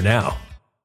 now.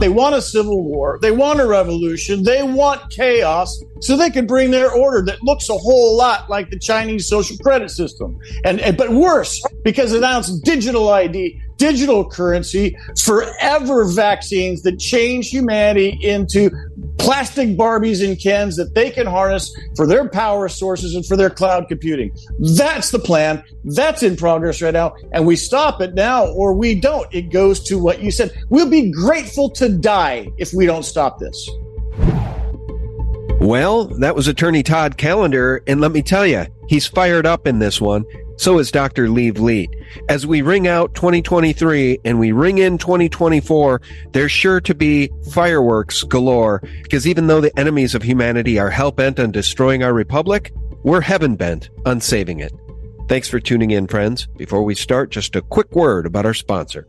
They want a civil war. They want a revolution. They want chaos so they can bring their order that looks a whole lot like the Chinese social credit system. But worse, because it announced digital ID, digital currency, forever vaccines that change humanity into plastic Barbies and Kens that they can harness for their power sources and for their cloud computing. That's the plan. That's in progress right now. And we stop it now or we don't. It goes to what you said. We'll be grateful to die if we don't stop this. Well, that was attorney Todd Callender. And let me tell you, he's fired up in this one. So is Dr. Lee Vliet. As we ring out 2023 and we ring in 2024, there's sure to be fireworks galore, because even though the enemies of humanity are hell-bent on destroying our republic, we're heaven-bent on saving it. Thanks for tuning in, friends. Before we start, just a quick word about our sponsor.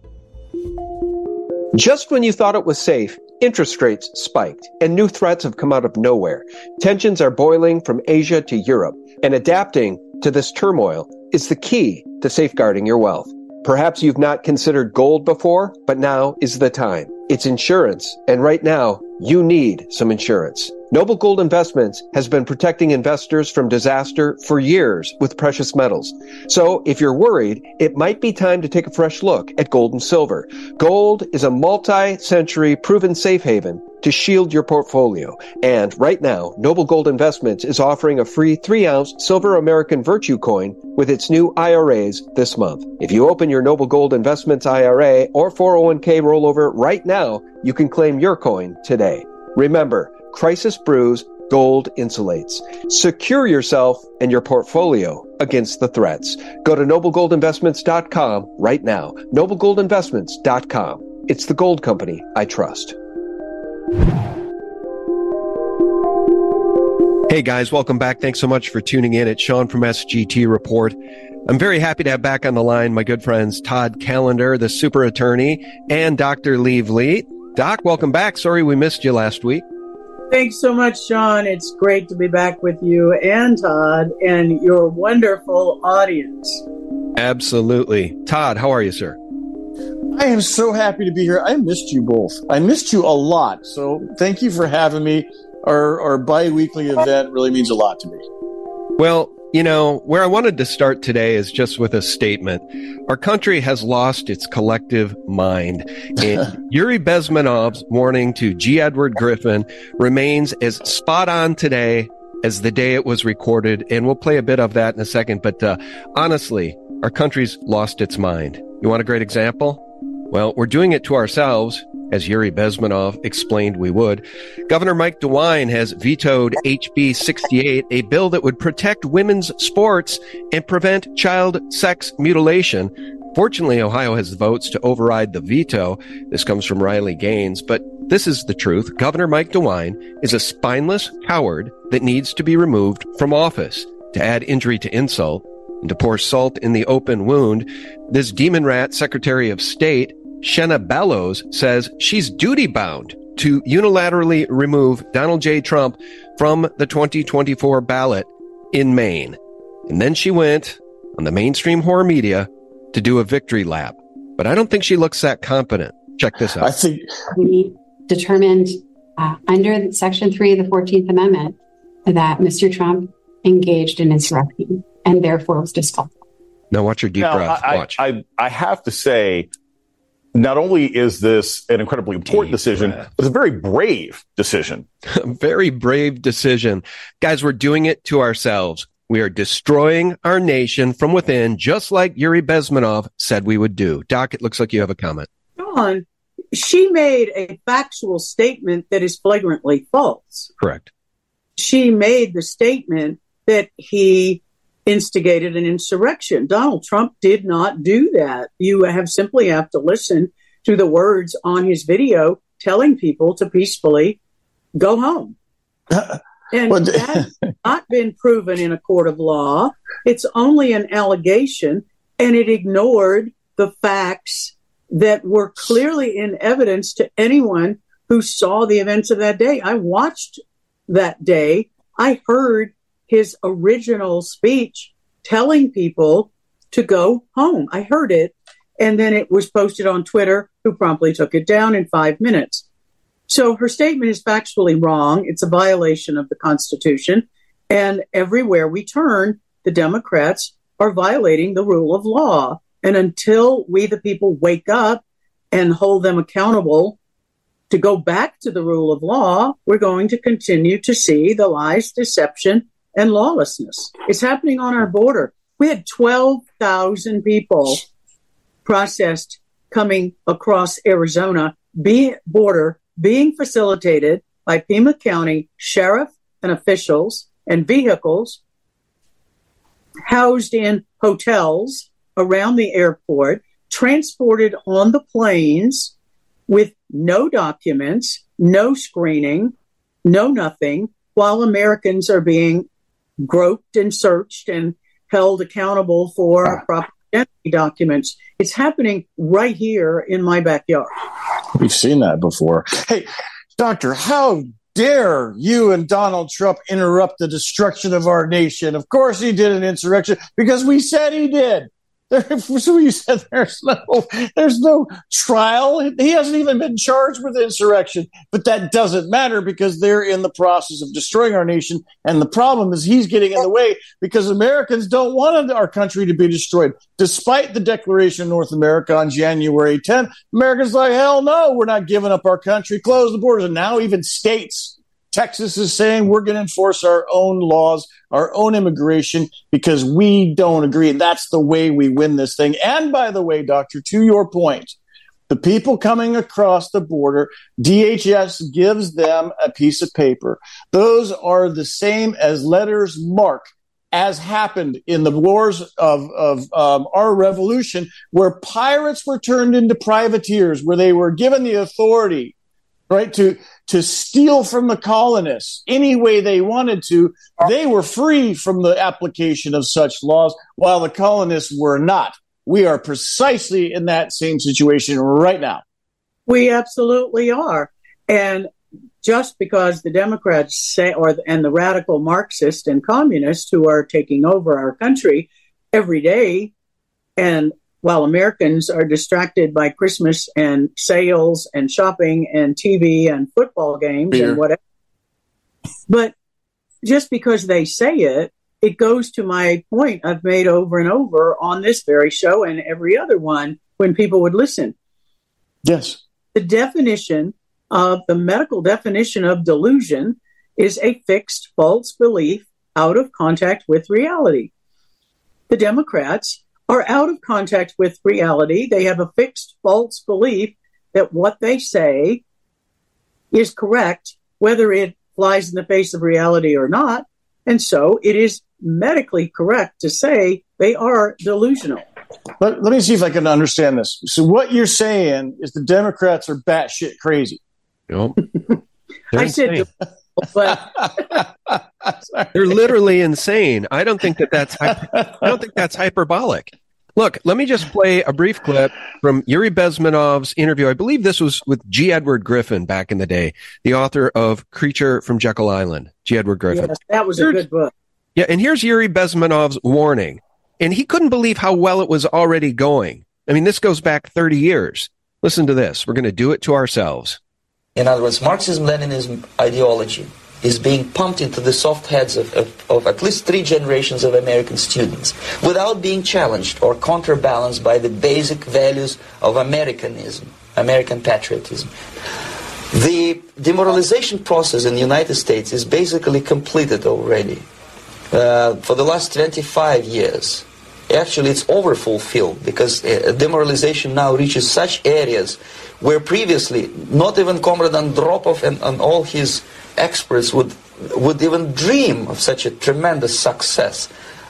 Just when you thought it was safe, interest rates spiked, and new threats have come out of nowhere. Tensions are boiling from Asia to Europe, and adapting to this turmoil is the key to safeguarding your wealth. Perhaps you've not considered gold before, but now is the time. It's insurance, and right now, you need some insurance. Noble Gold Investments has been protecting investors from disaster for years with precious metals. So if you're worried, it might be time to take a fresh look at gold and silver. Gold is a multi-century proven safe haven to shield your portfolio. And right now, Noble Gold Investments is offering a free 3-ounce silver American Virtue coin with its new IRAs this month. If you open your Noble Gold Investments IRA or 401k rollover right now, you can claim your coin today. Remember, crisis brews, gold insulates. Secure yourself and your portfolio against the threats. Go to NobleGoldInvestments.com right now. NobleGoldInvestments.com. It's the gold company I trust. Hey guys, welcome back. Thanks so much for tuning in. It's Sean from SGT Report. I'm very happy to have back on the line my good friends Todd Callender, the super attorney, and Dr. Lee Vliet. Doc, welcome back. Sorry we missed you last week. Thanks so much, Sean. It's great to be back with you and Todd and your wonderful audience. Absolutely. Todd, how are you, sir? I am so happy to be here. I missed you both. I missed you a lot. So thank you for having me. Our bi-weekly event really means a lot to me. Well, you know, where I wanted to start today is just with a statement. Our country has lost its collective mind. And Yuri Bezmenov's warning to G. Edward Griffin remains as spot on today as the day it was recorded. And we'll play a bit of that in a second. But honestly, our country's lost its mind. You want a great example? Well, we're doing it to ourselves, as Yuri Bezmenov explained we would. Governor Mike DeWine has vetoed HB 68, a bill that would protect women's sports and prevent child sex mutilation. Fortunately, Ohio has the votes to override the veto. This comes from Riley Gaines, but this is the truth. Governor Mike DeWine is a spineless coward that needs to be removed from office. To add injury to insult and to pour salt in the open wound, this demon rat Secretary of State, Shenna Bellows, says she's duty-bound to unilaterally remove Donald J. Trump from the 2024 ballot in Maine. And then she went on the mainstream horror media to do a victory lap. But I don't think she looks that confident. Check this out. I think we determined under Section 3 of the 14th Amendment that Mr. Trump engaged in insurrection and therefore was disqualified. Now watch your deep breath. Watch. I have to say, not only is this an incredibly important decision, but it's a very brave decision. A very brave decision. Guys, we're doing it to ourselves. We are destroying our nation from within, just like Yuri Bezmenov said we would do. Doc, it looks like you have a comment. John, she made a factual statement that is flagrantly false. Correct. She made the statement that he instigated an insurrection. Donald Trump did not do that. You have simply have to listen to the words on his video telling people to peacefully go home. And that's not been proven in a court of law. It's only an allegation, and it ignored the facts that were clearly in evidence to anyone who saw the events of that day. I watched that day. I heard his original speech telling people to go home. I heard it, and then it was posted on Twitter, who promptly took it down in 5 minutes. So her statement is factually wrong. It's a violation of the Constitution. And everywhere we turn, the Democrats are violating the rule of law. And until we, the people, wake up and hold them accountable to go back to the rule of law, we're going to continue to see the lies, deception, and lawlessness. It's happening on our border. We had 12,000 people processed coming across Arizona, being facilitated by Pima County sheriff and officials and vehicles housed in hotels around the airport, transported on the planes with no documents, no screening, no nothing, while Americans are being groped and searched and held accountable for proper identity documents. It's happening right here in my backyard. We've seen that before. Hey, Doctor, how dare you and Donald Trump interrupt the destruction of our nation? Of course he did an insurrection because we said he did. So you said there's no trial. He hasn't even been charged with insurrection. But that doesn't matter because they're in the process of destroying our nation. And the problem is he's getting in the way because Americans don't want our country to be destroyed. Despite the Declaration of North America on January 10th, Americans like, hell no, we're not giving up our country. Close the borders. And now even states, Texas is saying we're going to enforce our own laws, our own immigration, because we don't agree. That's the way we win this thing. And by the way, Doctor, to your point, the people coming across the border, DHS gives them a piece of paper. Those are the same as letters mark, as happened in the wars of our revolution, where pirates were turned into privateers, where they were given the authority, right, to steal from the colonists any way they wanted to. They were free from the application of such laws, while the colonists were not. We are precisely in that same situation right now. We absolutely are. And just because the Democrats say, and the radical Marxists and communists who are taking over our country every day, and while Americans are distracted by Christmas and sales and shopping and TV and football games and whatever. But just because they say it, it goes to my point I've made over and over on this very show and every other one when people would listen. Yes. The definition of the medical definition of delusion is a fixed false belief out of contact with reality. The Democrats are out of contact with reality. They have a fixed false belief that what they say is correct, whether it flies in the face of reality or not. And so it is medically correct to say they are delusional. Let me see if I can understand this. So what you're saying is the Democrats are batshit crazy. Nope. I said, but they're literally insane. I don't think that's hyperbolic. Look, let me just play a brief clip from Yuri Bezmenov's interview. I believe this was with G. Edward Griffin back in the day, the author of Creature from Jekyll Island. G. Edward Griffin. Yes, that was a good book. Yeah, and here's Yuri Bezmenov's warning. And he couldn't believe how well it was already going. I mean, this goes back 30 years. Listen to this. We're going to do it to ourselves. In other words, Marxism-Leninism ideology is being pumped into the soft heads of at least three generations of American students without being challenged or counterbalanced by the basic values of Americanism, American patriotism. The demoralization process in the United States is basically completed already. For the last 25 years, actually it's overfulfilled because demoralization now reaches such areas where previously not even Comrade Andropov and all his experts would even dream of such a tremendous success.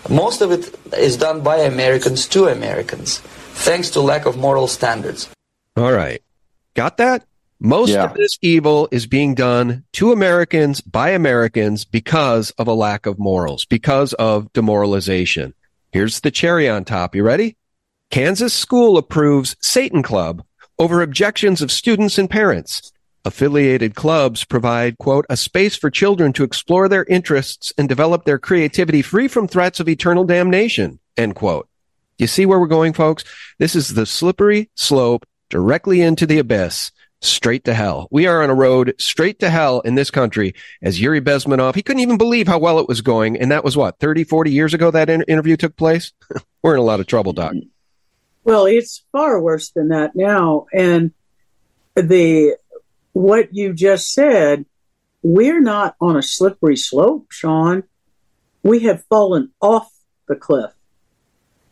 Most of it is done by Americans to Americans, thanks to lack of moral standards. All right. Got that? Most of this evil is being done to Americans by Americans because of a lack of morals, because of demoralization. Here's the cherry on top. You ready? Kansas school approves Satan Club over objections of students and parents. Affiliated clubs provide, quote, a space for children to explore their interests and develop their creativity free from threats of eternal damnation, end quote. You see where we're going, folks? This is the slippery slope directly into the abyss. Straight to hell. We are on a road straight to hell in this country. As Yuri Bezmenov, he couldn't even believe how well it was going. And that was what, 30, 40 years ago that interview took place? We're in a lot of trouble, Doc. Well, it's far worse than that now. And what you just said, we're not on a slippery slope, Sean. We have fallen off the cliff.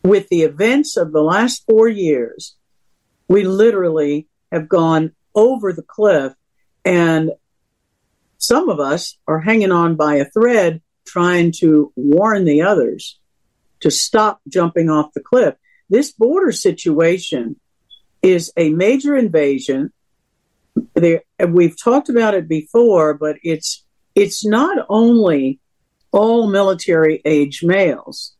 With the events of the last 4 years, we literally have gone over the cliff, and some of us are hanging on by a thread trying to warn the others to stop jumping off the cliff. This border situation is a major invasion. We've talked about it before, but it's not only all military age males,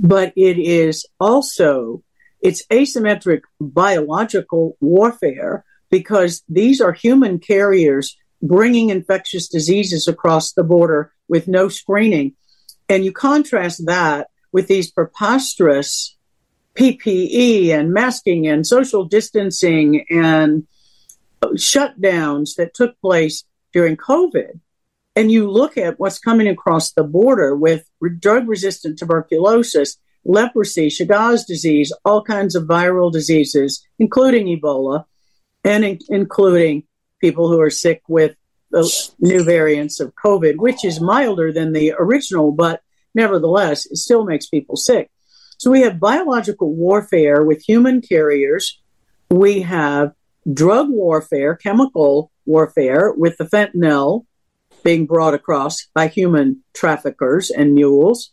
but it is also it's asymmetric biological warfare, because these are human carriers bringing infectious diseases across the border with no screening. And you contrast that with these preposterous PPE and masking and social distancing and shutdowns that took place during COVID. And you look at what's coming across the border with drug-resistant tuberculosis, leprosy, Chagas disease, all kinds of viral diseases, including Ebola, and including people who are sick with the new variants of COVID, which is milder than the original, but nevertheless, it still makes people sick. So we have biological warfare with human carriers. We have drug warfare, chemical warfare, with the fentanyl being brought across by human traffickers and mules.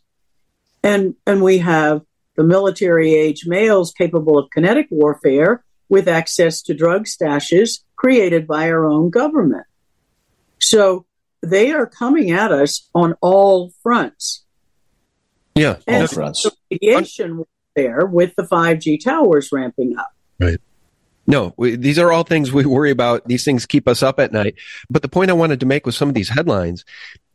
And we have the military-age males capable of kinetic warfare with access to drug stashes created by our own government. So they are coming at us on all fronts. Yeah, all fronts. Radiation warfare with the 5G towers ramping up. Right. No, these are all things we worry about. These things keep us up at night. But the point I wanted to make with some of these headlines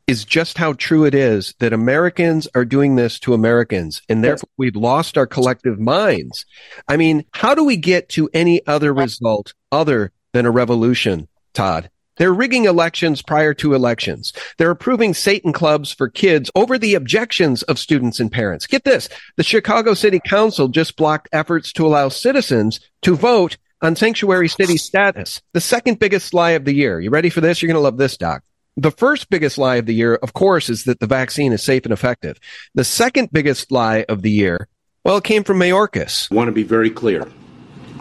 is just how true it is that Americans are doing this to Americans, and therefore we've lost our collective minds. I mean, how do we get to any other result other than a revolution, Todd? They're rigging elections prior to elections. They're approving Satan clubs for kids over the objections of students and parents. Get this. The Chicago City Council just blocked efforts to allow citizens to vote on sanctuary city status. The second biggest lie of the year. You ready for this? You're going to love this, Doc. The first biggest lie of the year, of course, is that the vaccine is safe and effective. The second biggest lie of the year, well, it came from Mayorkas. I want to be very clear.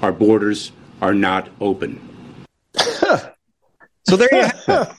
Our borders are not open. So there you have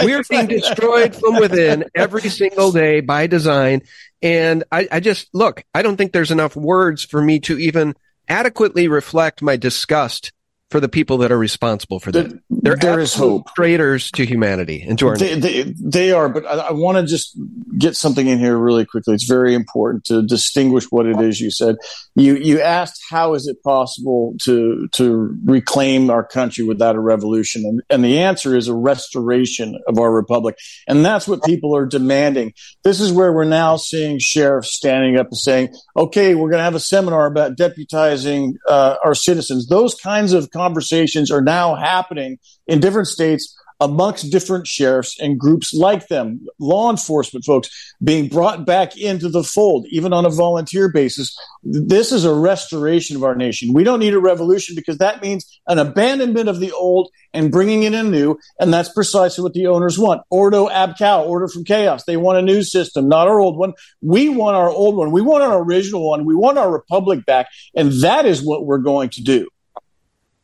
it. We're being destroyed from within every single day by design. And I don't think there's enough words for me to even adequately reflect my disgust for the people that are responsible for that. There is hope. Traitors to humanity and to our nation. They are, but I want to just get something in here really quickly. It's very important to distinguish what it is you said. You asked how is it possible to reclaim our country without a revolution, and the answer is a restoration of our republic, and that's what people are demanding. This is where we're now seeing sheriffs standing up and saying, okay, we're going to have a seminar about deputizing our citizens. Those kinds of conversations are now happening in different states amongst different sheriffs and groups like them, law enforcement folks being brought back into the fold, even on a volunteer basis. This is a restoration of our nation. We don't need a revolution, because that means an abandonment of the old and bringing in a new, and that's precisely what the owners want. Ordo ab chao, order from chaos. They want a new system, not our old one. We want our old one. We want our original one. We want our republic back, and that is what we're going to do.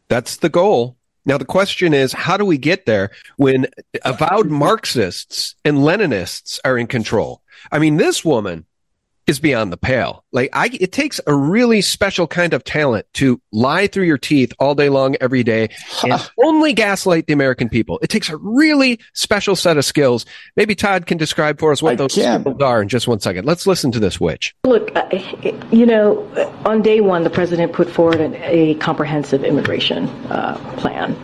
That's the goal. Now, the question is, how do we get there when avowed Marxists and Leninists are in control? I mean, this woman, is beyond the pale. Like, it takes a really special kind of talent to lie through your teeth all day long, every day, and only gaslight the American people. It takes a really special set of skills. Maybe Todd can describe for us what those skills are in just 1 second. Let's listen to this witch. Look, you know, on day one, the president put forward a comprehensive immigration plan,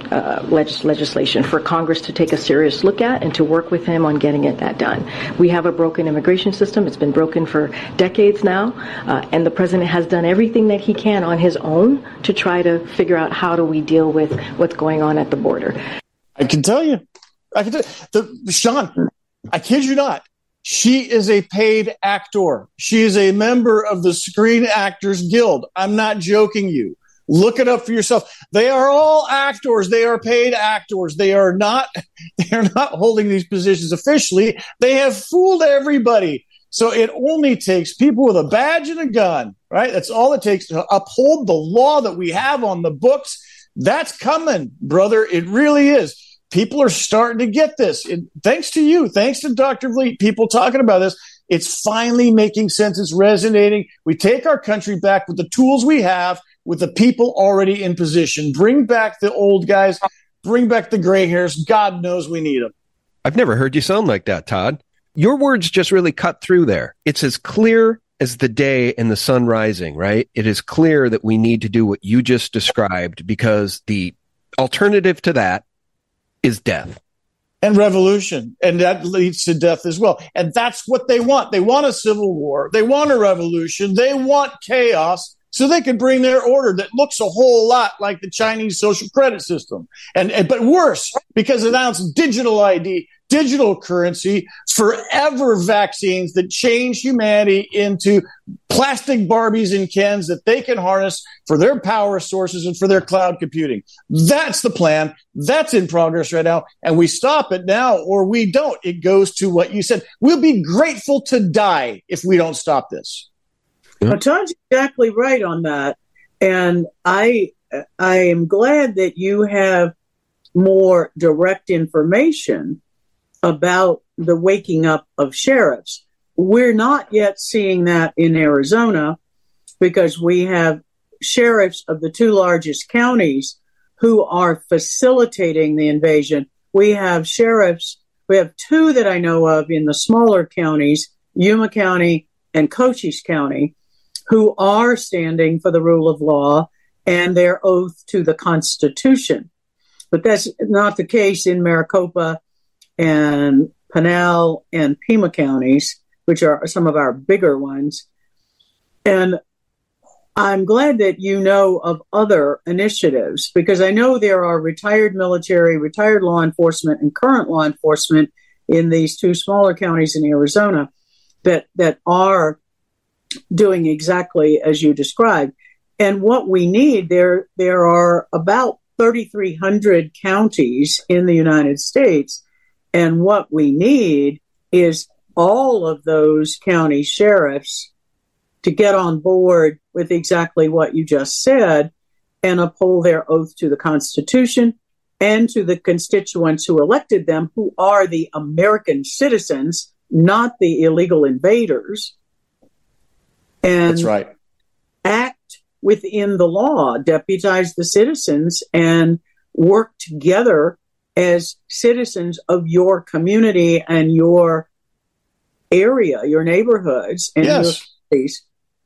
legislation for Congress to take a serious look at and to work with him on getting it that done. We have a broken immigration system. It's been broken for decades now, and the president has done everything that he can on his own to try to figure out how do we deal with what's going on at the border. I can tell you, Sean, I kid you not, she is a paid actor. She is a member of the Screen Actors Guild. I'm not joking you. Look it up for yourself. They are all actors. They are paid actors. They are not holding these positions officially. They have fooled everybody. So it only takes people with a badge and a gun, right? That's all it takes to uphold the law that we have on the books. That's coming, brother. It really is. People are starting to get this. Thanks to you. Thanks to Dr. Vliet, people talking about this. It's finally making sense. It's resonating. We take our country back with the tools we have, with the people already in position. Bring back the old guys. Bring back the gray hairs. God knows we need them. I've never heard you sound like that, Todd. Your words just really cut through there. It's as clear as the day and the sun rising, right? It is clear that we need to do what you just described, because the alternative to that is death. And revolution. And that leads to death as well. And that's what they want. They want a civil war. They want a revolution. They want chaos so they can bring their order that looks a whole lot like the Chinese social credit system. But worse, because it announced digital ID, digital currency, forever vaccines that change humanity into plastic Barbies and Kens that they can harness for their power sources and for their cloud computing. That's the plan. That's in progress right now. And we stop it now or we don't. It goes to what you said. We'll be grateful to die if we don't stop this. Well, Todd's exactly right on that. And I am glad that you have more direct information about the waking up of sheriffs. We're not yet seeing that in Arizona because we have sheriffs of the two largest counties who are facilitating the invasion. We have sheriffs, we have two that I know of in the smaller counties, Yuma County and Cochise County, who are standing for the rule of law and their oath to the Constitution. But that's not the case in Maricopa and Pinal and Pima counties, which are some of our bigger ones. And I'm glad that you know of other initiatives, because I know there are retired military, retired law enforcement, and current law enforcement in these two smaller counties in Arizona that are doing exactly as you described. And what we need, there are about 3,300 counties in the United States. And what we need is all of those county sheriffs to get on board with exactly what you just said and uphold their oath to the Constitution and to the constituents who elected them, who are the American citizens, not the illegal invaders. And that's right. Act within the law, deputize the citizens, and work together as citizens of your community and your area, your neighborhoods, and your cities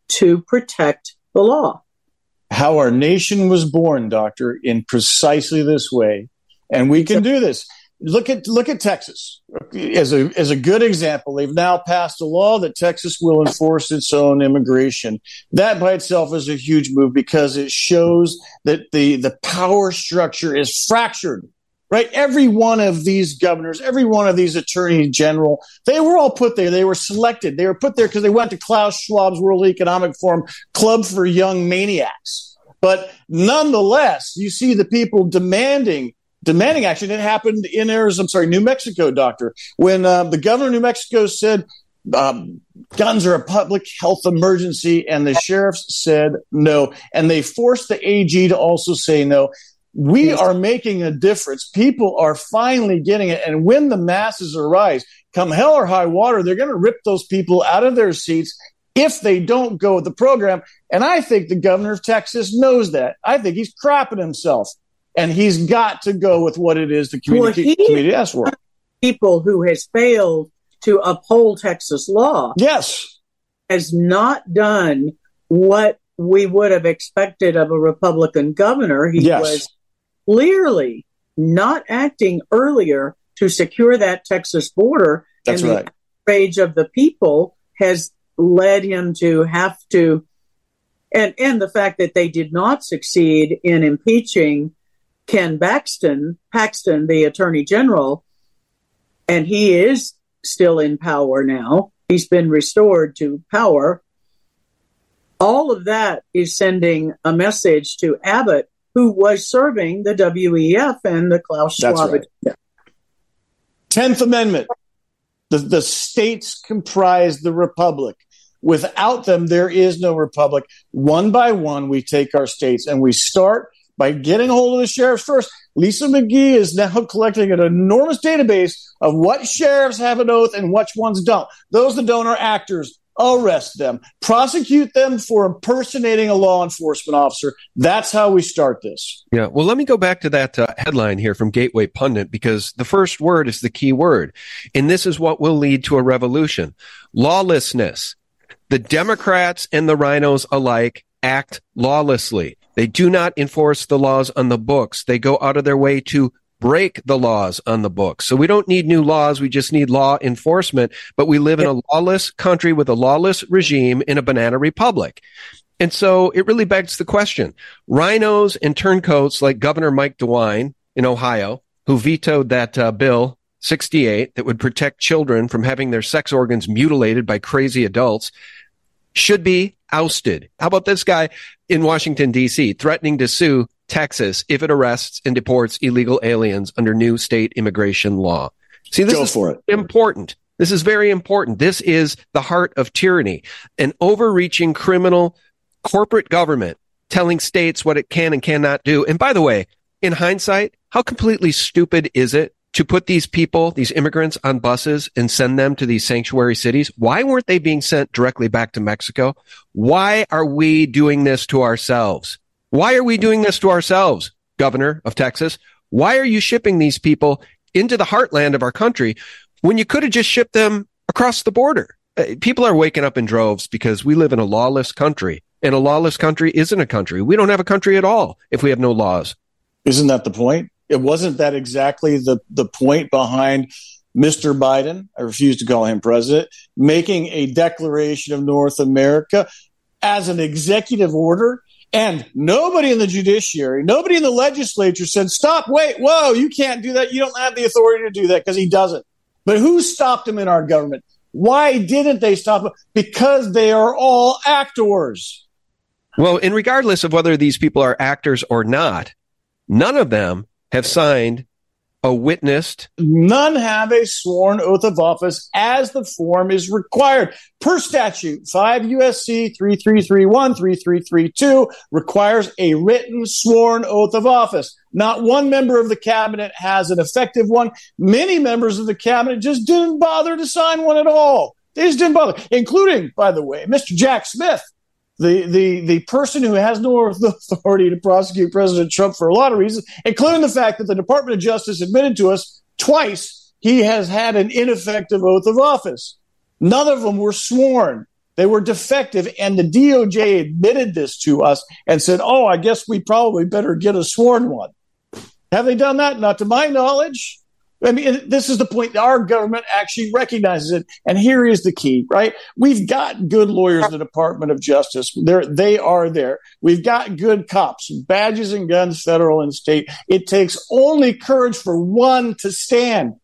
to protect the law. How our nation was born, Doctor, in precisely this way. And we can do this. Look at Texas as a good example. They've now passed a law that Texas will enforce its own immigration. That by itself is a huge move because it shows that the power structure is fractured. Right. Every one of these governors, every one of these attorney general, they were all put there. They were selected. They were put there because they went to Klaus Schwab's World Economic Forum Club for Young Maniacs. But nonetheless, you see the people demanding action. It happened in Arizona, New Mexico, Doctor, when the governor of New Mexico said guns are a public health emergency. And the sheriffs said no. And they forced the AG to also say no. We are making a difference. People are finally getting it. And when the masses arise, come hell or high water, they're going to rip those people out of their seats if they don't go with the program. And I think the governor of Texas knows that. I think he's cropping himself, and he's got to go with what it is the community has work. People who has failed to uphold Texas law. Yes. Has not done what we would have expected of a Republican governor. He was clearly not acting earlier to secure that Texas border. That's and right. The outrage of the people has led him to have to, and the fact that they did not succeed in impeaching Ken Paxton, the Attorney General, and he is still in power now. He's been restored to power. All of that is sending a message to Abbott, who was serving the WEF and the Klaus Schwab. That's right. 10th Amendment. The states comprise the republic. Without them, there is no republic. One by one, we take our states, and we start by getting a hold of the sheriffs first. Lisa McGee is now collecting an enormous database of what sheriffs have an oath and which ones don't. Those that don't are actors. Arrest them. Prosecute them for impersonating a law enforcement officer. That's how we start this. Yeah. Well, let me go back to that headline here from Gateway Pundit, because the first word is the key word. And this is what will lead to a revolution. Lawlessness. The Democrats and the rhinos alike act lawlessly. They do not enforce the laws on the books. They go out of their way to break the laws on the books. So we don't need new laws. We just need law enforcement. But we live in a lawless country with a lawless regime in a banana republic. And so it really begs the question. Rhinos and turncoats like Governor Mike DeWine in Ohio, who vetoed that bill 68 that would protect children from having their sex organs mutilated by crazy adults, should be ousted. How about this guy in Washington, D.C., threatening to sue Texas if it arrests and deports illegal aliens under new state immigration law? See, this is important. This is very important. This is the heart of tyranny, an overreaching criminal corporate government telling states what it can and cannot do. And by the way, in hindsight, how completely stupid is it to put these people, these immigrants, on buses and send them to these sanctuary cities? Why weren't they being sent directly back to Mexico? Why are we doing this to ourselves? Why are we doing this to ourselves, Governor of Texas? Why are you shipping these people into the heartland of our country when you could have just shipped them across the border? People are waking up in droves because we live in a lawless country, and a lawless country isn't a country. We don't have a country at all if we have no laws. Isn't that the point? It wasn't that exactly the point behind Mr. Biden, I refuse to call him president, making a declaration of North America as an executive order? And nobody in the judiciary, nobody in the legislature said, stop, wait, whoa, you can't do that. You don't have the authority to do that, because he doesn't. But who stopped him in our government? Why didn't they stop him? Because they are all actors. Well, and regardless of whether these people are actors or not, none of them have signed a witnessed. None have a sworn oath of office as the form is required. Per statute, 5 USC 3331, 3332 requires a written sworn oath of office. Not one member of the cabinet has an effective one. Many members of the cabinet just didn't bother to sign one at all. They just didn't bother, including, by the way, Mr. Jack Smith, the person who has no authority to prosecute President Trump for a lot of reasons, including the fact that the Department of Justice admitted to us twice he has had an ineffective oath of office. None of them were sworn. They were defective, and the DOJ admitted this to us and said, oh, I guess we probably better get a sworn one. Have they done that? Not to my knowledge. I mean, this is the point. Our government actually recognizes it. And here is the key, right? We've got good lawyers in the Department of Justice. They are there. We've got good cops, badges and guns, federal and state. It takes only courage for one to stand.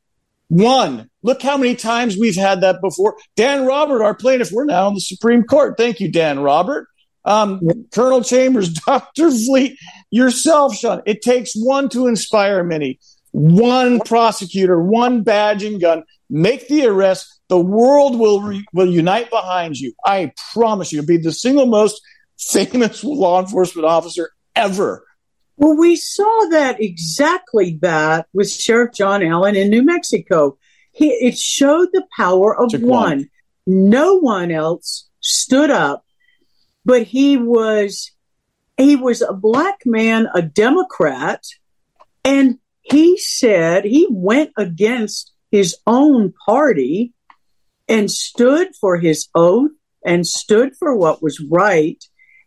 One. Look how many times we've had that before. Dan Robert, our plaintiff, we're now in the Supreme Court. Thank you, Dan Robert. Colonel Chambers, Dr. Vliet, yourself, Sean. It takes one to inspire many. One prosecutor, one badge and gun, make the arrest. The world will unite behind you. I promise you, you'll be the single most famous law enforcement officer ever. Well, we saw that exactly that with Sheriff John Allen in New Mexico. It showed the power of one. No one else stood up, but he was a black man, a Democrat, and he said he went against his own party and stood for his oath and stood for what was right.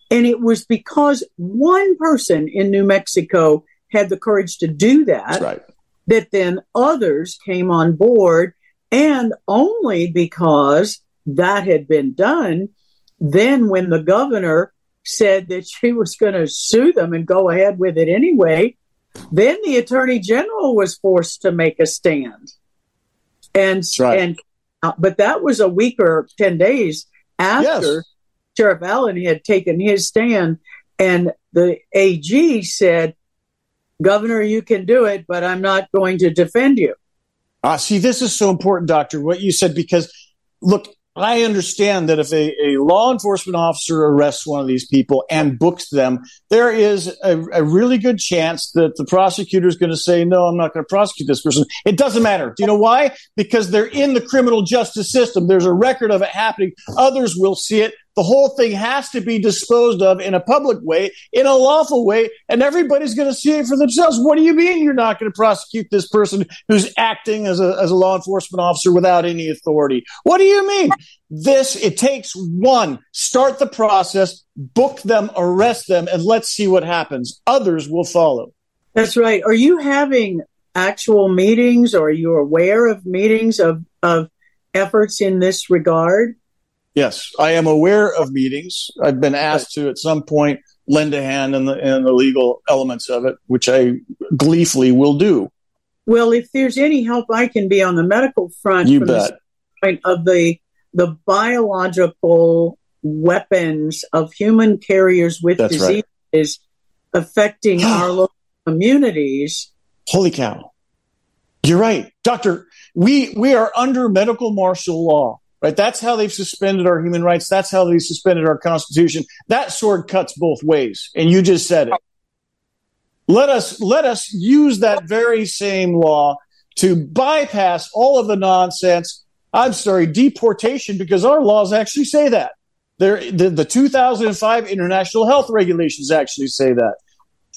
And it was because one person in New Mexico had the courage to do that, right, that then others came on board. And only because that had been done, then when the governor said that she was going to sue them and go ahead with it anyway, then the attorney general was forced to make a stand. And, right, but that was a week or 10 days after, yes, Sheriff Allen had taken his stand, and the AG said, Governor, you can do it, but I'm not going to defend you. See, this is so important, Doctor, what you said, because, look, I understand that if a law enforcement officer arrests one of these people and books them, there is a really good chance that the prosecutor is going to say, no, I'm not going to prosecute this person. It doesn't matter. Do you know why? Because they're in the criminal justice system. There's a record of it happening. Others will see it. The whole thing has to be disposed of in a public way, in a lawful way, and everybody's going to see it for themselves. What do you mean you're not going to prosecute this person who's acting as a law enforcement officer without any authority? What do you mean? It takes one. Start the process, book them, arrest them, and let's see what happens. Others will follow. That's right. Are you having actual meetings, or are you aware of meetings of efforts in this regard? Yes, I am aware of meetings. I've been asked to, at some point, lend a hand in the legal elements of it, which I gleefully will do. Well, if there's any help I can be on the medical front, you bet. Point of the biological weapons of human carriers with diseases, right, affecting our local communities. Holy cow. You're right. Doctor, we are under medical martial law. Right, that's how they've suspended our human rights. That's how they suspended our Constitution. That sword cuts both ways, and you just said it. Let us use that very same law to bypass all of the nonsense. I'm sorry, deportation, because our laws actually say that. The 2005 International Health Regulations actually say that.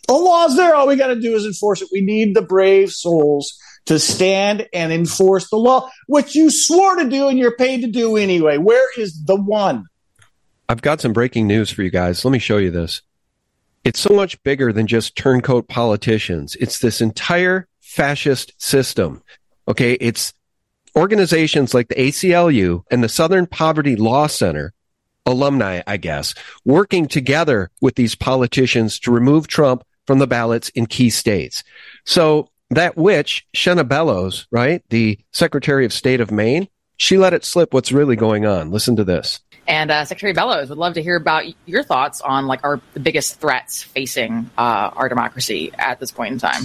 The law's there. All we got to do is enforce it. We need the brave souls to stand and enforce the law, which you swore to do and you're paid to do anyway. Where is the one? I've got some breaking news for you guys. Let me show you this. It's so much bigger than just turncoat politicians. It's this entire fascist system. Okay, it's organizations like the ACLU and the Southern Poverty Law Center, alumni, I guess, working together with these politicians to remove Trump from the ballots in key states. So that witch, Shenna Bellows, right, the Secretary of State of Maine, she let it slip what's really going on. Listen to this. And Secretary Bellows, would love to hear about your thoughts on the biggest threats facing our democracy at this point in time.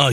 A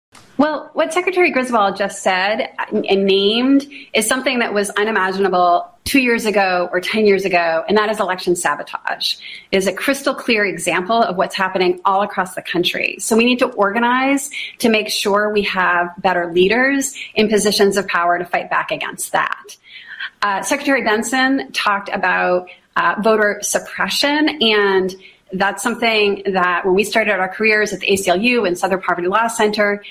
Well, what Secretary Griswold just said and named is something that was unimaginable 2 years ago or 10 years ago, and that is election sabotage. It is a crystal clear example of what's happening all across the country. So we need to organize to make sure we have better leaders in positions of power to fight back against that. Secretary Benson talked about voter suppression, and that's something that when we started our careers at the ACLU and Southern Poverty Law Center,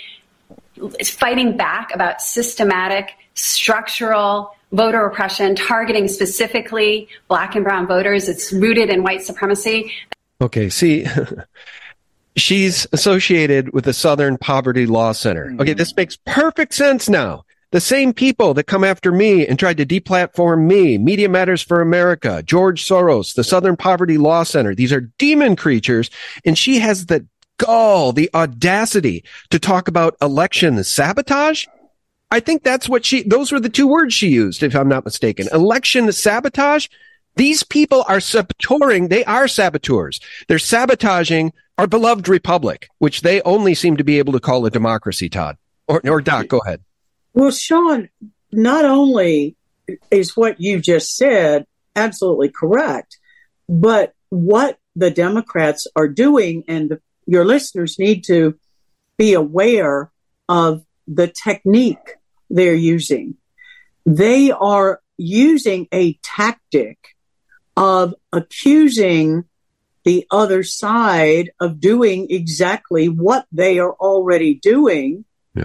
is fighting back about systematic, structural voter oppression targeting specifically Black and brown voters. It's rooted in white supremacy. Okay, see, she's associated with the Southern Poverty Law Center. Okay, this makes perfect sense now. The same people that come after me and tried to deplatform me, Media Matters for America, George Soros, the Southern Poverty Law Center, these are demon creatures, and she has the gall, the audacity to talk about election sabotage. I think that's what those were the two words she used, if I'm not mistaken. Election sabotage. These people are saboteuring. They are saboteurs. They're sabotaging our beloved republic, which they only seem to be able to call a democracy, Todd. Or Doc, go ahead. Well, Sean, not only is what you just said absolutely correct, but what the Democrats are doing, and your listeners need to be aware of the technique they're using. They are using a tactic of accusing the other side of doing exactly what they are already doing,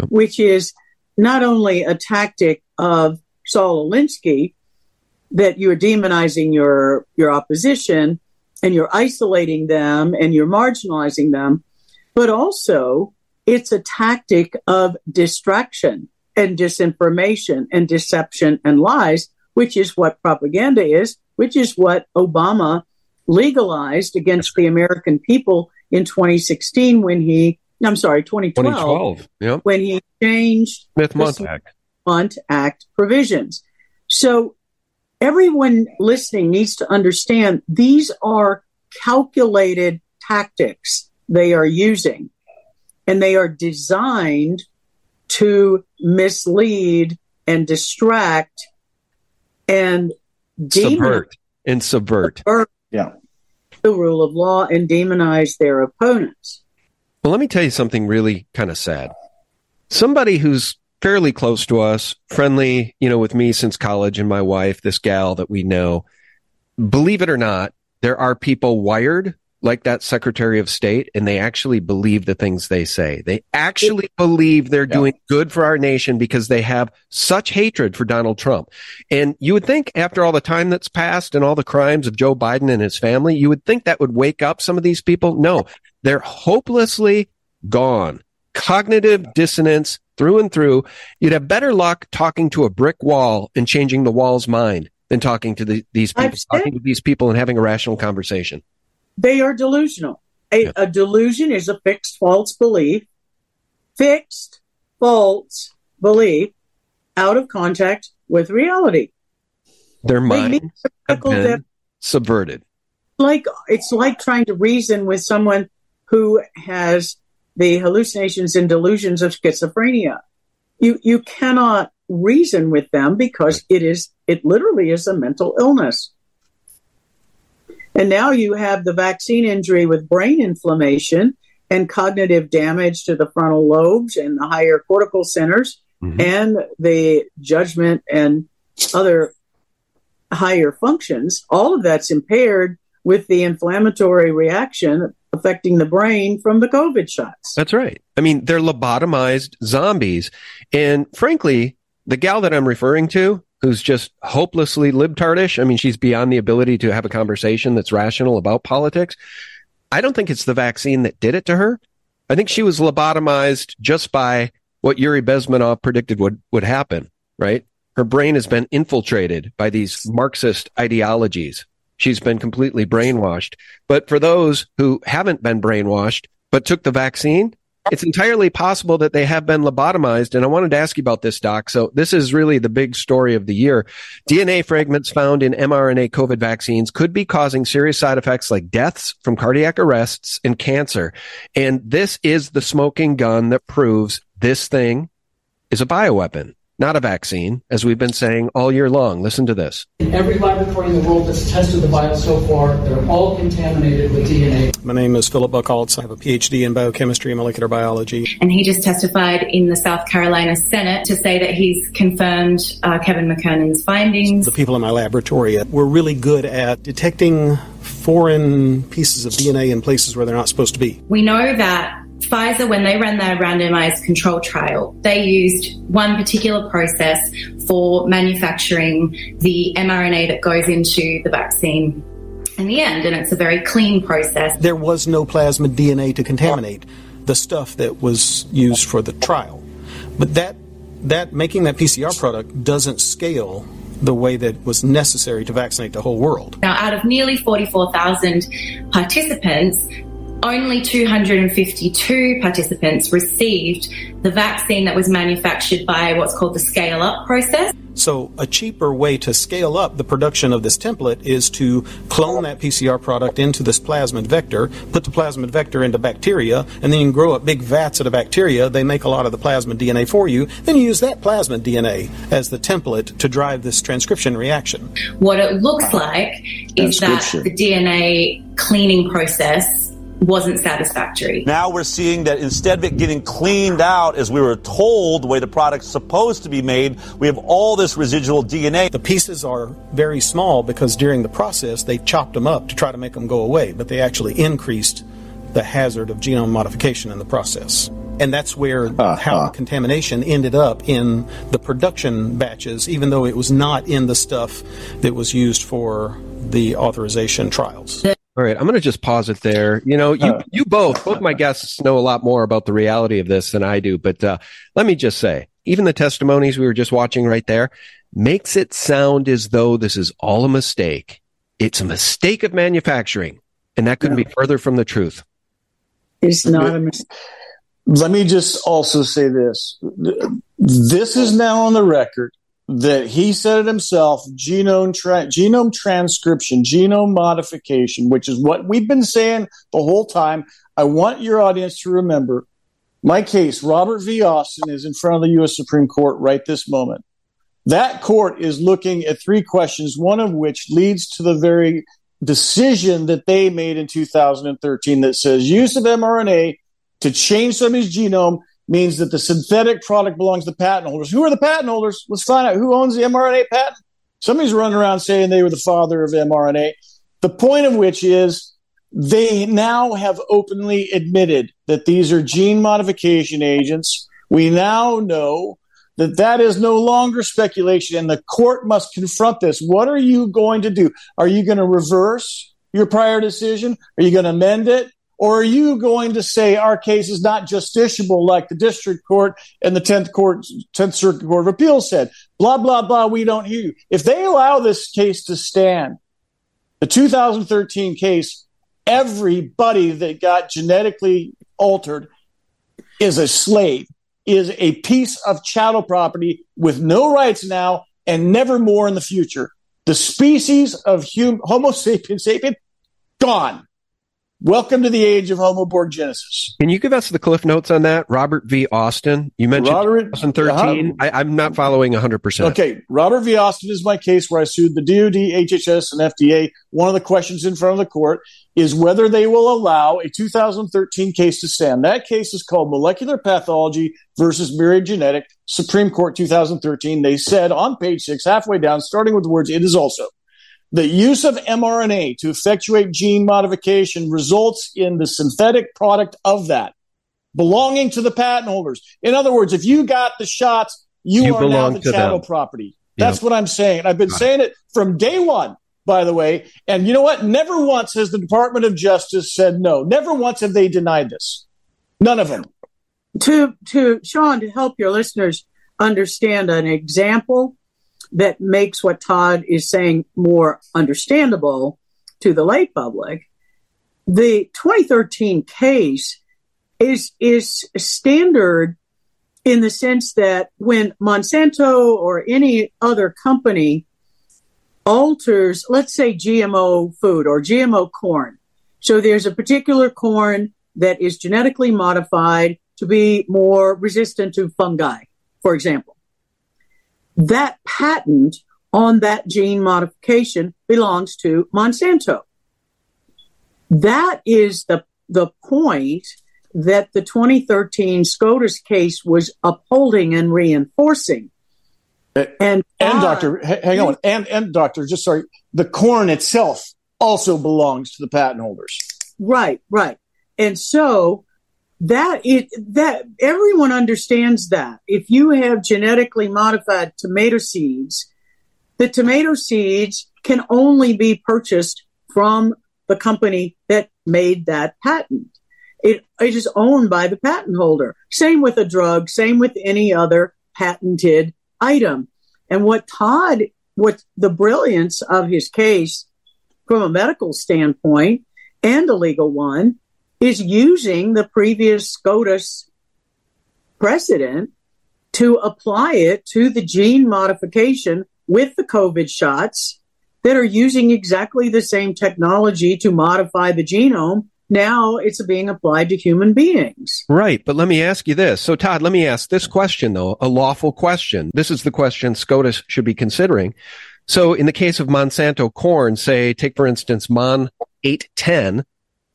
which is not only a tactic of Saul Alinsky, that you're demonizing your opposition and you're isolating them and you're marginalizing them, but also it's a tactic of distraction and disinformation and deception and lies, which is what propaganda is, which is what Obama legalized against the American people in 2012, yep, when he changed Smith-Mundt Act provisions. So everyone listening needs to understand these are calculated tactics they are using, and they are designed to mislead and distract and subvert the rule of law and demonize their opponents. Well, let me tell you something really kind of sad. Somebody who's fairly close to us, friendly, with me since college, and my wife, this gal that we know, believe it or not, there are people wired like that Secretary of State, and they actually believe the things they say. They actually believe they're doing good for our nation because they have such hatred for Donald Trump. And you would think after all the time that's passed and all the crimes of Joe Biden and his family, you would think that would wake up some of these people. No. They're hopelessly gone. Cognitive dissonance through and through. You'd have better luck talking to a brick wall and changing the wall's mind than talking to these people, and having a rational conversation. They are delusional. A delusion is a fixed false belief, out of contact with reality. Their minds have been subverted. It's like trying to reason with someone who has the hallucinations and delusions of schizophrenia. You cannot reason with them because it literally is a mental illness. And now you have the vaccine injury with brain inflammation and cognitive damage to the frontal lobes and the higher cortical centers, mm-hmm. and the judgment and other higher functions. All of that's impaired with the inflammatory reaction affecting the brain from the COVID shots. That's right. I mean, they're lobotomized zombies. And frankly, the gal that I'm referring to, who's just hopelessly libtardish, I mean, she's beyond the ability to have a conversation that's rational about politics. I don't think it's the vaccine that did it to her. I think she was lobotomized just by what Yuri Bezmenov predicted would happen, right? Her brain has been infiltrated by these Marxist ideologies. She's been completely brainwashed. But for those who haven't been brainwashed but took the vaccine, it's entirely possible that they have been lobotomized. And I wanted to ask you about this, Doc. So this is really the big story of the year. DNA fragments found in mRNA COVID vaccines could be causing serious side effects like deaths from cardiac arrests and cancer. And this is the smoking gun that proves this thing is a bioweapon, not a vaccine, as we've been saying all year long. Listen to this. Every laboratory in the world that's tested the vials so far, they're all contaminated with DNA. My name is Philip Buchholz. I have a PhD in biochemistry and molecular biology. And he just testified in the South Carolina Senate to say that he's confirmed Kevin McKernan's findings. The people in my laboratory were really good at detecting foreign pieces of DNA in places where they're not supposed to be. We know that Pfizer, when they ran their randomized control trial, they used one particular process for manufacturing the mRNA that goes into the vaccine in the end, and it's a very clean process. There was no plasmid DNA to contaminate the stuff that was used for the trial. But that making that PCR product doesn't scale the way that was necessary to vaccinate the whole world. Now, out of nearly 44,000 participants, only 252 participants received the vaccine that was manufactured by what's called the scale-up process. So a cheaper way to scale up the production of this template is to clone that PCR product into this plasmid vector, put the plasmid vector into bacteria, and then you can grow up big vats of the bacteria. They make a lot of the plasmid DNA for you. Then you use that plasmid DNA as the template to drive this transcription reaction. What it looks like is that the DNA cleaning process wasn't satisfactory. Now we're seeing that instead of it getting cleaned out, as we were told, the way the product's supposed to be made, we have all this residual DNA. The pieces are very small because during the process, they chopped them up to try to make them go away, but they actually increased the hazard of genome modification in the process. And that's where how contamination ended up in the production batches, even though it was not in the stuff that was used for the authorization trials. All right, I'm going to just pause it there. You know, you both my guests know a lot more about the reality of this than I do. But let me just say, even the testimonies we were just watching right there makes it sound as though this is all a mistake. It's a mistake of manufacturing. And that couldn't be further from the truth. It's not a mistake. Let me just also say this. This is now on the record. That he said it himself, genome transcription, genome modification, which is what we've been saying the whole time. I want your audience to remember my case, Robert V. Austin, is in front of the U.S. Supreme Court right this moment. That court is looking at three questions, one of which leads to the very decision that they made in 2013 that says use of mRNA to change somebody's genome means that the synthetic product belongs to patent holders. Who are the patent holders? Let's find out who owns the mRNA patent. Somebody's running around saying they were the father of mRNA. The point of which is they now have openly admitted that these are gene modification agents. We now know that that is no longer speculation, and the court must confront this. What are you going to do? Are you going to reverse your prior decision? Are you going to amend it? Or are you going to say our case is not justiciable like the district court and the 10th Circuit Court of Appeals said? Blah, blah, blah, we don't hear you. If they allow this case to stand, the 2013 case, everybody that got genetically altered is a slave, is a piece of chattel property with no rights now and never more in the future. The species of Homo sapiens sapien, gone. Welcome to the age of Homo borgenesis. Can you give us the cliff notes on that? Robert V. Austin. You mentioned Robert, 2013. I'm not following 100%. Okay. Robert V. Austin is my case where I sued the DOD, HHS, and FDA. One of the questions in front of the court is whether they will allow a 2013 case to stand. That case is called Molecular Pathology versus Myriad Genetic, Supreme Court 2013. They said on page 6, halfway down, starting with the words, "It is also the use of mRNA to effectuate gene modification results in the synthetic product of that, belonging to the patent holders." In other words, if you got the shots, you are now the chattel property. That's what I'm saying. I've been saying it from day one, by the way. And you know what? Never once has the Department of Justice said no. Never once have they denied this. None of them. To Sean, to help your listeners understand an example that makes what Todd is saying more understandable to the lay public, the 2013 case is standard in the sense that when Monsanto or any other company alters, let's say, GMO food or GMO corn, so there's a particular corn that is genetically modified to be more resistant to fungi, for example. That patent on that gene modification belongs to Monsanto. That is the point that the 2013 SCOTUS case was upholding and reinforcing. And Doctor, hang on. And Doctor, just sorry, the corn itself also belongs to the patent holders. Right. And so that everyone understands that if you have genetically modified tomato seeds, the tomato seeds can only be purchased from the company that made that patent. It is owned by the patent holder. Same with a drug, same with any other patented item. And what the brilliance of his case from a medical standpoint and a legal one is using the previous SCOTUS precedent to apply it to the gene modification with the COVID shots that are using exactly the same technology to modify the genome. Now it's being applied to human beings. Right. But let me ask you this. So, Todd, let me ask this question, though, a lawful question. This is the question SCOTUS should be considering. So in the case of Monsanto corn, say, take, for instance, Mon 810,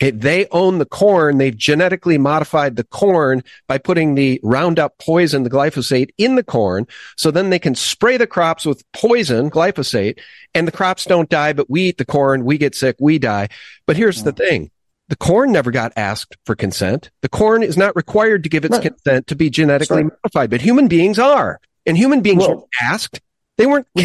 they own the corn. They've genetically modified the corn by putting the Roundup poison, the glyphosate, in the corn. So then they can spray the crops with poison, glyphosate, and the crops don't die, but we eat the corn, we get sick, we die. But here's the thing. The corn never got asked for consent. The corn is not required to give its consent to be genetically modified, but human beings are. And human beings weren't asked. They weren't. They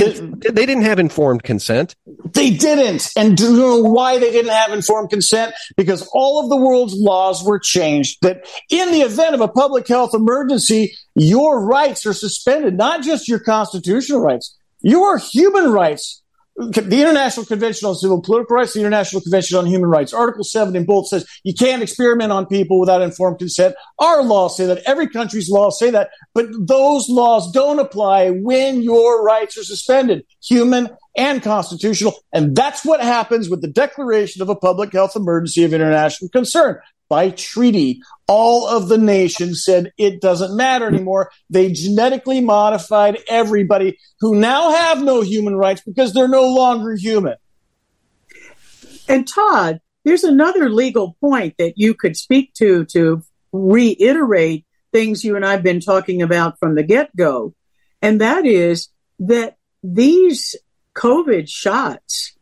didn't have informed consent. They didn't. And do you know why they didn't have informed consent? Because all of the world's laws were changed. That in the event of a public health emergency, your rights are suspended, not just your constitutional rights, your human rights. The International Convention on Civil and Political Rights, the International Convention on Human Rights, Article 7 in bold says you can't experiment on people without informed consent. Our laws say that. Every country's laws say that. But those laws don't apply when your rights are suspended, human and constitutional. And that's what happens with the declaration of a public health emergency of international concern. By treaty, all of the nations said it doesn't matter anymore. They genetically modified everybody who now have no human rights because they're no longer human. And Todd, there's another legal point that you could speak to reiterate things you and I've been talking about from the get-go. And that is that these COVID shots,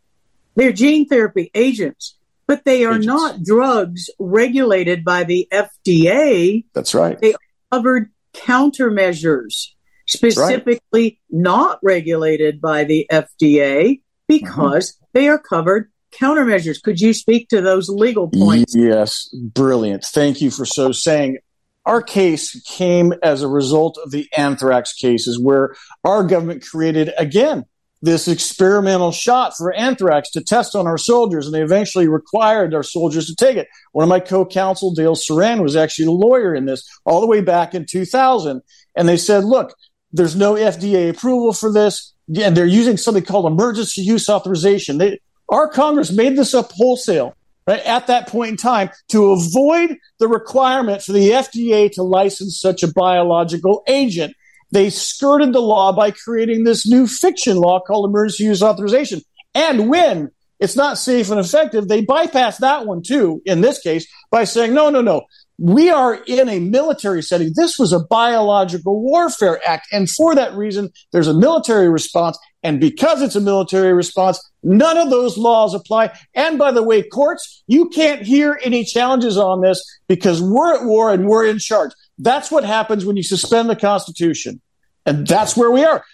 they're gene therapy agents, but they are not drugs regulated by the FDA. That's right. They covered countermeasures, specifically not regulated by the FDA because they are covered countermeasures. Could you speak to those legal points? Yes, brilliant. Thank you for so saying. Our case came as a result of the anthrax cases, where our government created, again, this experimental shot for anthrax to test on our soldiers, and they eventually required our soldiers to take it. One of my co-counsel, Dale Saran, was actually a lawyer in this all the way back in 2000, and they said, look, there's no FDA approval for this, and they're using something called emergency use authorization. Our Congress made this up wholesale, right, at that point in time, to avoid the requirement for the FDA to license such a biological agent. They skirted the law by creating this new fiction law called emergency use authorization. And when it's not safe and effective, they bypass that one too, in this case, by saying, no, we are in a military setting. This was a biological warfare act. And for that reason, there's a military response. And because it's a military response, none of those laws apply. And by the way, courts, you can't hear any challenges on this because we're at war and we're in charge. That's what happens when you suspend the Constitution. And that's where we are.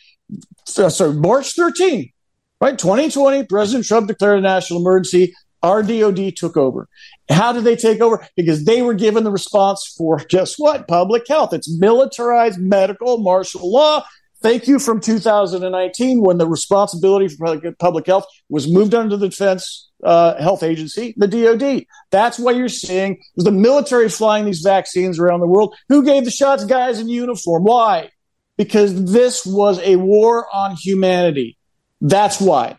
So March 13, right, 2020, President Trump declared a national emergency. Our DOD took over. How did they take over? Because they were given the response for, guess what, public health. It's militarized medical martial law. Thank you from 2019, when the responsibility for public health was moved under the Defense Health Agency, the DOD. That's what you're seeing, is the military flying these vaccines around the world. Who gave the shots? Guys in uniform. Why? Because this was a war on humanity. That's why.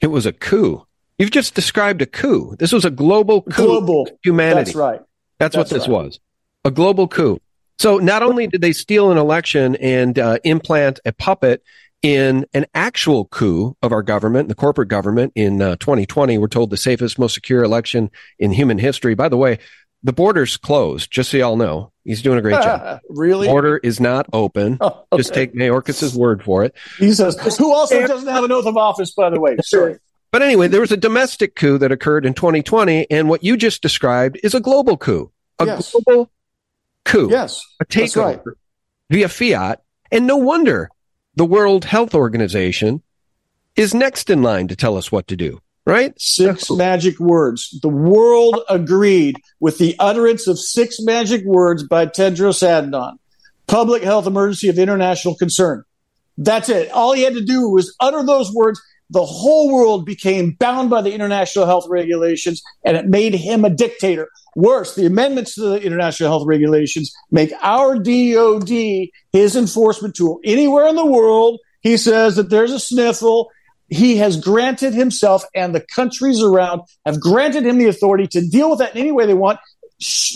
It was a coup. You've just described a coup. This was a global coup. Global. Humanity. That's right. That's what this was. A global coup. So not only did they steal an election and implant a puppet in an actual coup of our government, the corporate government, in 2020, we're told the safest, most secure election in human history. By the way, the border's closed, just so you all know. He's doing a great job. Really? Border is not open. Oh, okay. Just take Mayorkas' word for it. Jesus. Who also doesn't have an oath of office, by the way. Sorry. But anyway, there was a domestic coup that occurred in 2020, and what you just described is a global coup. A global coup. Yes. A takeover via fiat. And no wonder the World Health Organization is next in line to tell us what to do, right? Six magic words. The world agreed with the utterance of six magic words by Tedros Adhanom. Public health emergency of international concern. That's it. All he had to do was utter those words. The whole world became bound by the international health regulations, and it made him a dictator. Worse, the amendments to the international health regulations make our DOD his enforcement tool. Anywhere in the world, he says that there's a sniffle. He has granted himself, and the countries around have granted him the authority to deal with that in any way they want,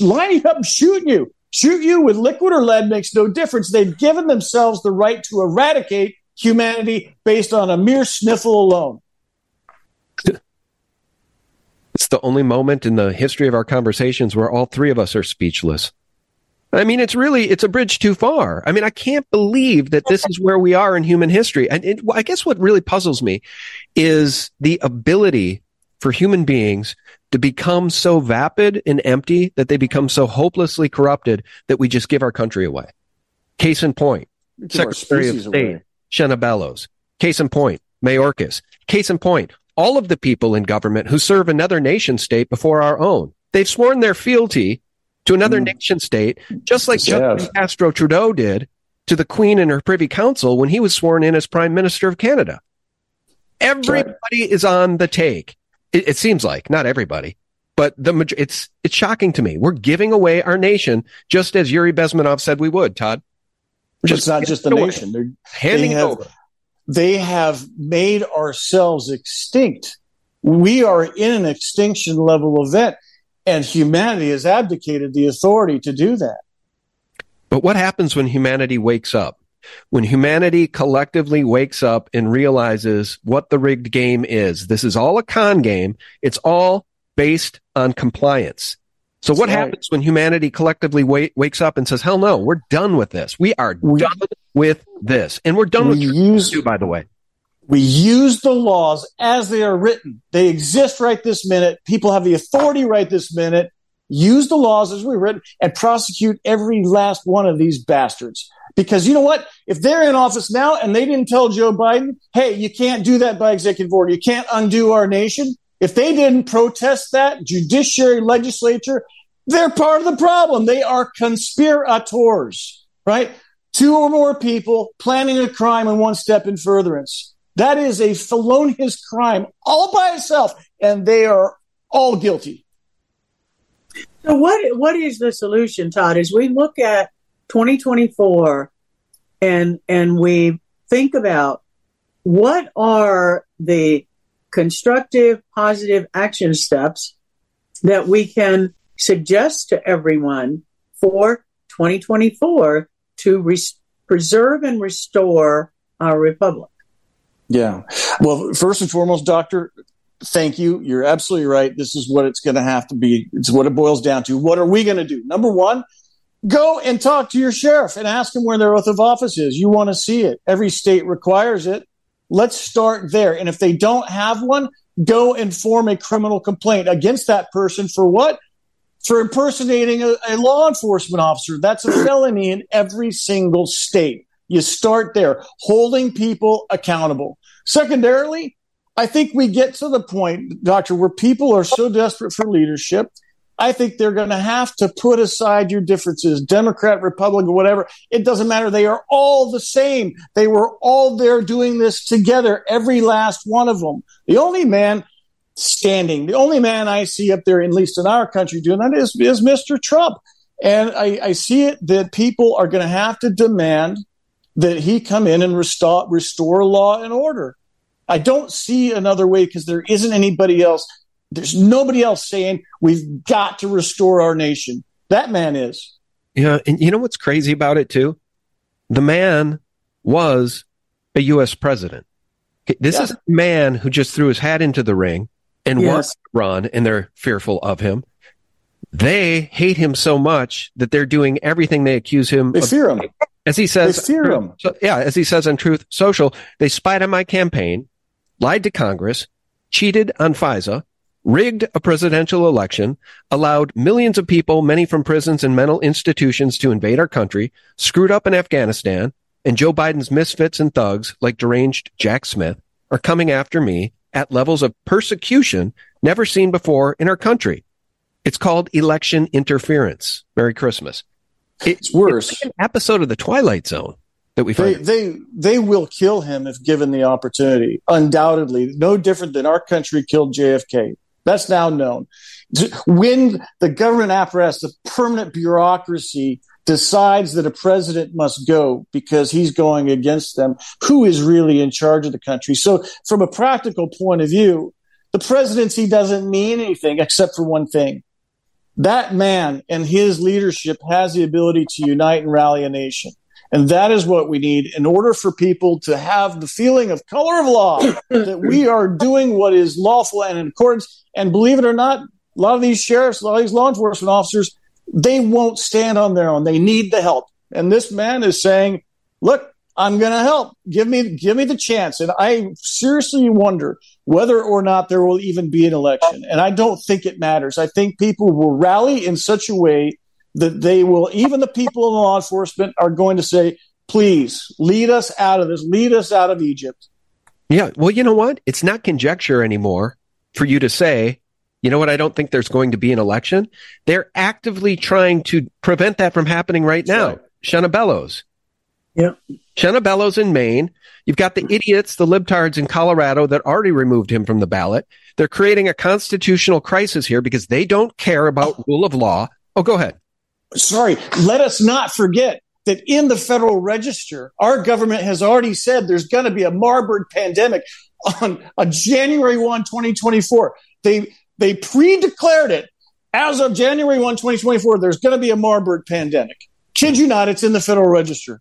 lining up and shooting you. Shoot you with liquid or lead makes no difference. They've given themselves the right to eradicate humanity based on a mere sniffle alone. It's the only moment in the history of our conversations where all three of us are speechless. I mean, it's a bridge too far. I mean, I can't believe that this is where we are in human history. And I guess what really puzzles me is the ability for human beings to become so vapid and empty that they become so hopelessly corrupted that we just give our country away. Case in point, Secretary of State Shenna Bellows. Case in point, Mayorkas. Case in point, all of the people in government who serve another nation state before our own. They've sworn their fealty to another nation state, just like Castro Trudeau did to the Queen and her Privy Council when he was sworn in as Prime Minister of Canada. Everybody is on the take. It seems like, not everybody, but it's shocking to me. We're giving away our nation, just as Yuri Bezmenov said we would, Todd. It's not just the nation. They're handing it over. They have made ourselves extinct. We are in an extinction level event, and humanity has abdicated the authority to do that. But what happens when humanity wakes up? When humanity collectively wakes up and realizes what the rigged game is. This is all a con game. It's all based on compliance. So what happens when humanity collectively wakes up and says, hell no, we're done with this. We are done with this. And we're done with this too, by the way. We use the laws as they are written. They exist right this minute. People have the authority right this minute. Use the laws as we're written and prosecute every last one of these bastards. Because you know what? If they're in office now and they didn't tell Joe Biden, hey, you can't do that by executive order, you can't undo our nation. If they didn't protest that, judiciary, legislature, they're part of the problem. They are conspirators, right? Two or more people planning a crime and one step in furtherance. That is a felonious crime all by itself, and they are all guilty. So what is the solution, Todd? As we look at 2024 and we think about what are the constructive, positive action steps that we can suggest to everyone for 2024 to preserve and restore our republic? Yeah. Well, first and foremost, Doctor, thank you. You're absolutely right. This is what it's going to have to be. It's what it boils down to. What are we going to do? Number one, go and talk to your sheriff and ask them where their oath of office is. You want to see it. Every state requires it. Let's start there. And if they don't have one, go and form a criminal complaint against that person for what? For impersonating a law enforcement officer. That's a felony in every single state. You start there, holding people accountable. Secondarily, I think we get to the point, Doctor, where people are so desperate for leadership. I think they're going to have to put aside your differences, Democrat, Republican, whatever. It doesn't matter. They are all the same. They were all there doing this together, every last one of them. The only man standing, the only man I see up there, at least in our country, doing that is Mr. Trump. And I see it that people are going to have to demand that he come in and restore law and order. I don't see another way because there isn't anybody else. There's nobody else saying we've got to restore our nation. That man is. Yeah. And you know what's crazy about it, too? The man was a U.S. president. This is a man who just threw his hat into the ring and wants Iran, and they're fearful of him. They hate him so much that they're doing everything they accuse him of. They fear him. As he says, as he says on Truth Social, they spied on my campaign, lied to Congress, cheated on FISA, rigged a presidential election, allowed millions of people, many from prisons and mental institutions, to invade our country, screwed up in Afghanistan, and Joe Biden's misfits and thugs like deranged Jack Smith are coming after me at levels of persecution never seen before in our country. It's called election interference. Merry Christmas. It's worse. It's like an episode of The Twilight Zone that we find. They will kill him if given the opportunity. Undoubtedly, no different than our country killed JFK. That's now known. When the government apparatus, the permanent bureaucracy, decides that a president must go because he's going against them, who is really in charge of the country? So from a practical point of view, the presidency doesn't mean anything except for one thing. That man and his leadership has the ability to unite and rally a nation. And that is what we need in order for people to have the feeling of color of law, that we are doing what is lawful and in accordance. And believe it or not, a lot of these sheriffs, a lot of these law enforcement officers, they won't stand on their own. They need the help. And this man is saying, look, I'm going to help. Give me the chance. And I seriously wonder whether or not there will even be an election. And I don't think it matters. I think people will rally in such a way that they will, even the people in law enforcement are going to say, please lead us out of this, lead us out of Egypt. Yeah. Well, you know what? It's not conjecture anymore for you to say, you know what? I don't think there's going to be an election. They're actively trying to prevent that from happening right now. Right. Shenna Bellows. Yeah. Shenna Bellows in Maine. You've got the idiots, the libtards in Colorado that already removed him from the ballot. They're creating a constitutional crisis here because they don't care about rule of law. Oh, go ahead. Sorry. Let us not forget that in the Federal Register, our government has already said there's going to be a Marburg pandemic on January 1, 2024. They pre-declared it. As of January 1, 2024, there's going to be a Marburg pandemic. Kid you not, it's in the Federal Register.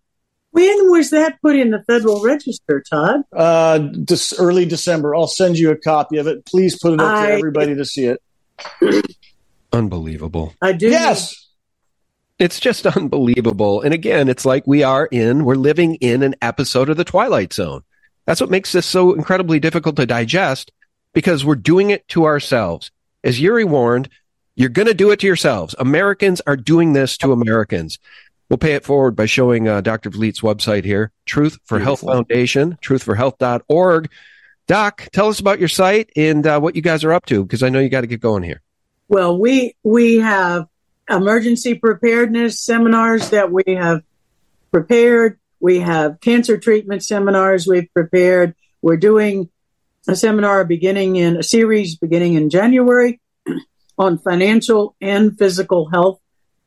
When was that put in the Federal Register, Todd? Early December. I'll send you a copy of it. Please put it up for everybody to see it. Unbelievable. I do. Yes. It's just unbelievable. And again, it's like we're living in an episode of The Twilight Zone. That's what makes this so incredibly difficult to digest, because we're doing it to ourselves. As Yuri warned, you're going to do it to yourselves. Americans are doing this to Americans. We'll pay it forward by showing Dr. Vliet's website here, Truth for Beautiful. Health Foundation, truthforhealth.org. Doc, tell us about your site and what you guys are up to, because I know you got to get going here. Well, we have emergency preparedness seminars that we have prepared. We have cancer treatment seminars we've prepared. We're doing a series beginning in January on financial and physical health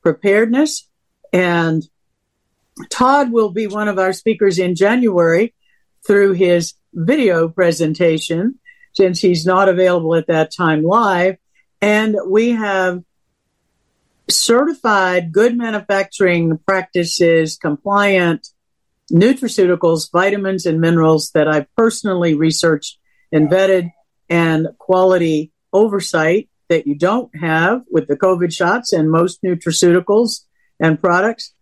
preparedness. And Todd will be one of our speakers in January through his video presentation, since he's not available at that time live. And we have certified good manufacturing practices, compliant nutraceuticals, vitamins, and minerals that I personally researched and vetted, and quality oversight that you don't have with the COVID shots and most nutraceuticals and products.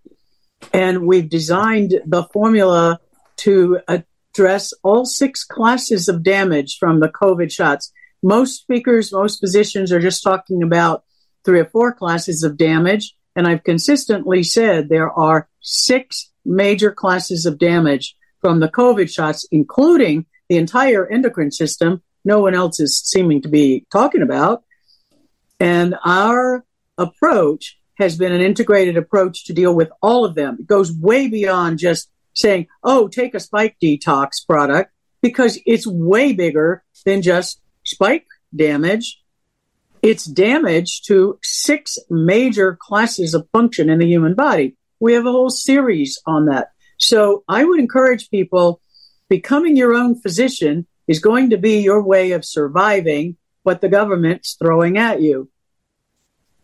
And we've designed the formula to address all six classes of damage from the COVID shots. Most speakers, most physicians are just talking about 3 or 4 classes of damage. And I've consistently said there are 6 major classes of damage from the COVID shots, including the entire endocrine system. No one else is seeming to be talking about. And our approach has been an integrated approach to deal with all of them. It goes way beyond just saying, oh, take a spike detox product, because it's way bigger than just spike damage. It's damage to 6 major classes of function in the human body. We have a whole series on that. So I would encourage people, becoming your own physician is going to be your way of surviving what the government's throwing at you.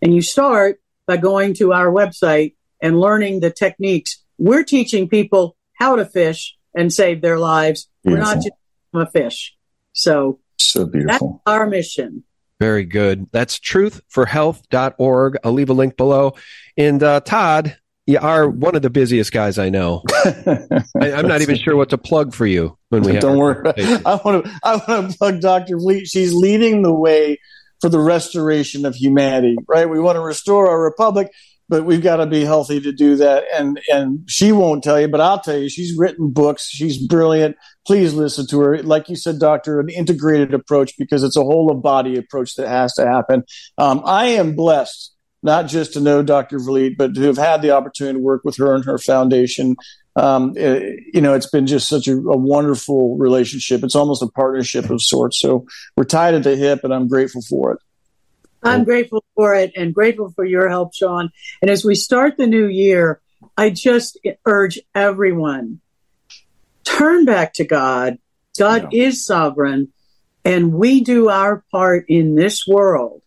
And you start by going to our website and learning the techniques. We're teaching people how to fish and save their lives. Beautiful. We're not just a fish. So beautiful. That's our mission. Very good. That's truthforhealth.org. I'll leave a link below. And Todd, you are one of the busiest guys I know. I'm not even sure what to plug for you when we have. Don't worry. I want to plug Dr. Vliet. She's leading the way for the restoration of humanity, right? We want to restore our republic, but we've got to be healthy to do that. And she won't tell you, but I'll tell you, she's written books. She's brilliant. Please listen to her. Like you said, Doctor, an integrated approach, because it's a whole of body approach that has to happen. I am blessed not just to know Dr. Vliet, but to have had the opportunity to work with her and her foundation. It's been just such a wonderful relationship. It's almost a partnership of sorts. So we're tied at the hip, and I'm grateful for it. I'm grateful for it and grateful for your help, Sean. And as we start the new year, I just urge everyone, turn back to God. God is sovereign, and we do our part in this world.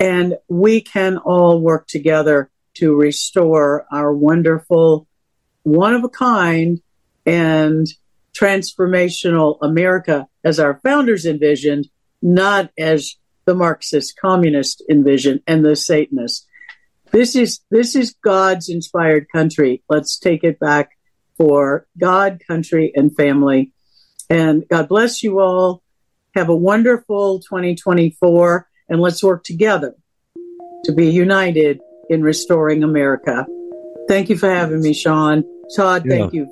And we can all work together to restore our wonderful, one-of-a-kind, and transformational America as our founders envisioned, not as the Marxist communist envisioned and the Satanists. This is God's inspired country. Let's take it back for God, country, and family. And God bless you all. Have a wonderful 2024. And let's work together to be united in restoring America. Thank you for having me, Sean. Todd, thank you.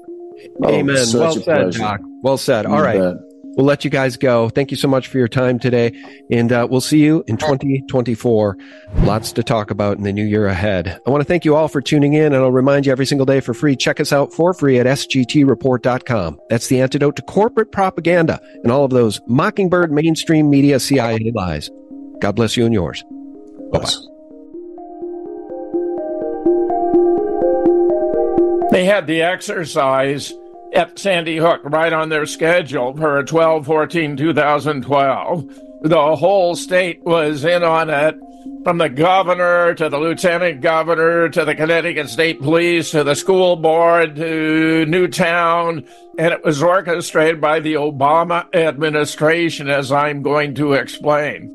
Amen. Well said, Doc. Well said. All right. We'll let you guys go. Thank you so much for your time today. And we'll see you in 2024. Lots to talk about in the new year ahead. I want to thank you all for tuning in. And I'll remind you every single day for free. Check us out for free at sgtreport.com. That's the antidote to corporate propaganda and all of those mockingbird mainstream media CIA lies. God bless you and yours. Bye-bye. They had the exercise at Sandy Hook right on their schedule for 12/14/2012. The whole state was in on it, from the governor to the lieutenant governor to the Connecticut State Police to the school board to Newtown. And it was orchestrated by the Obama administration, as I'm going to explain.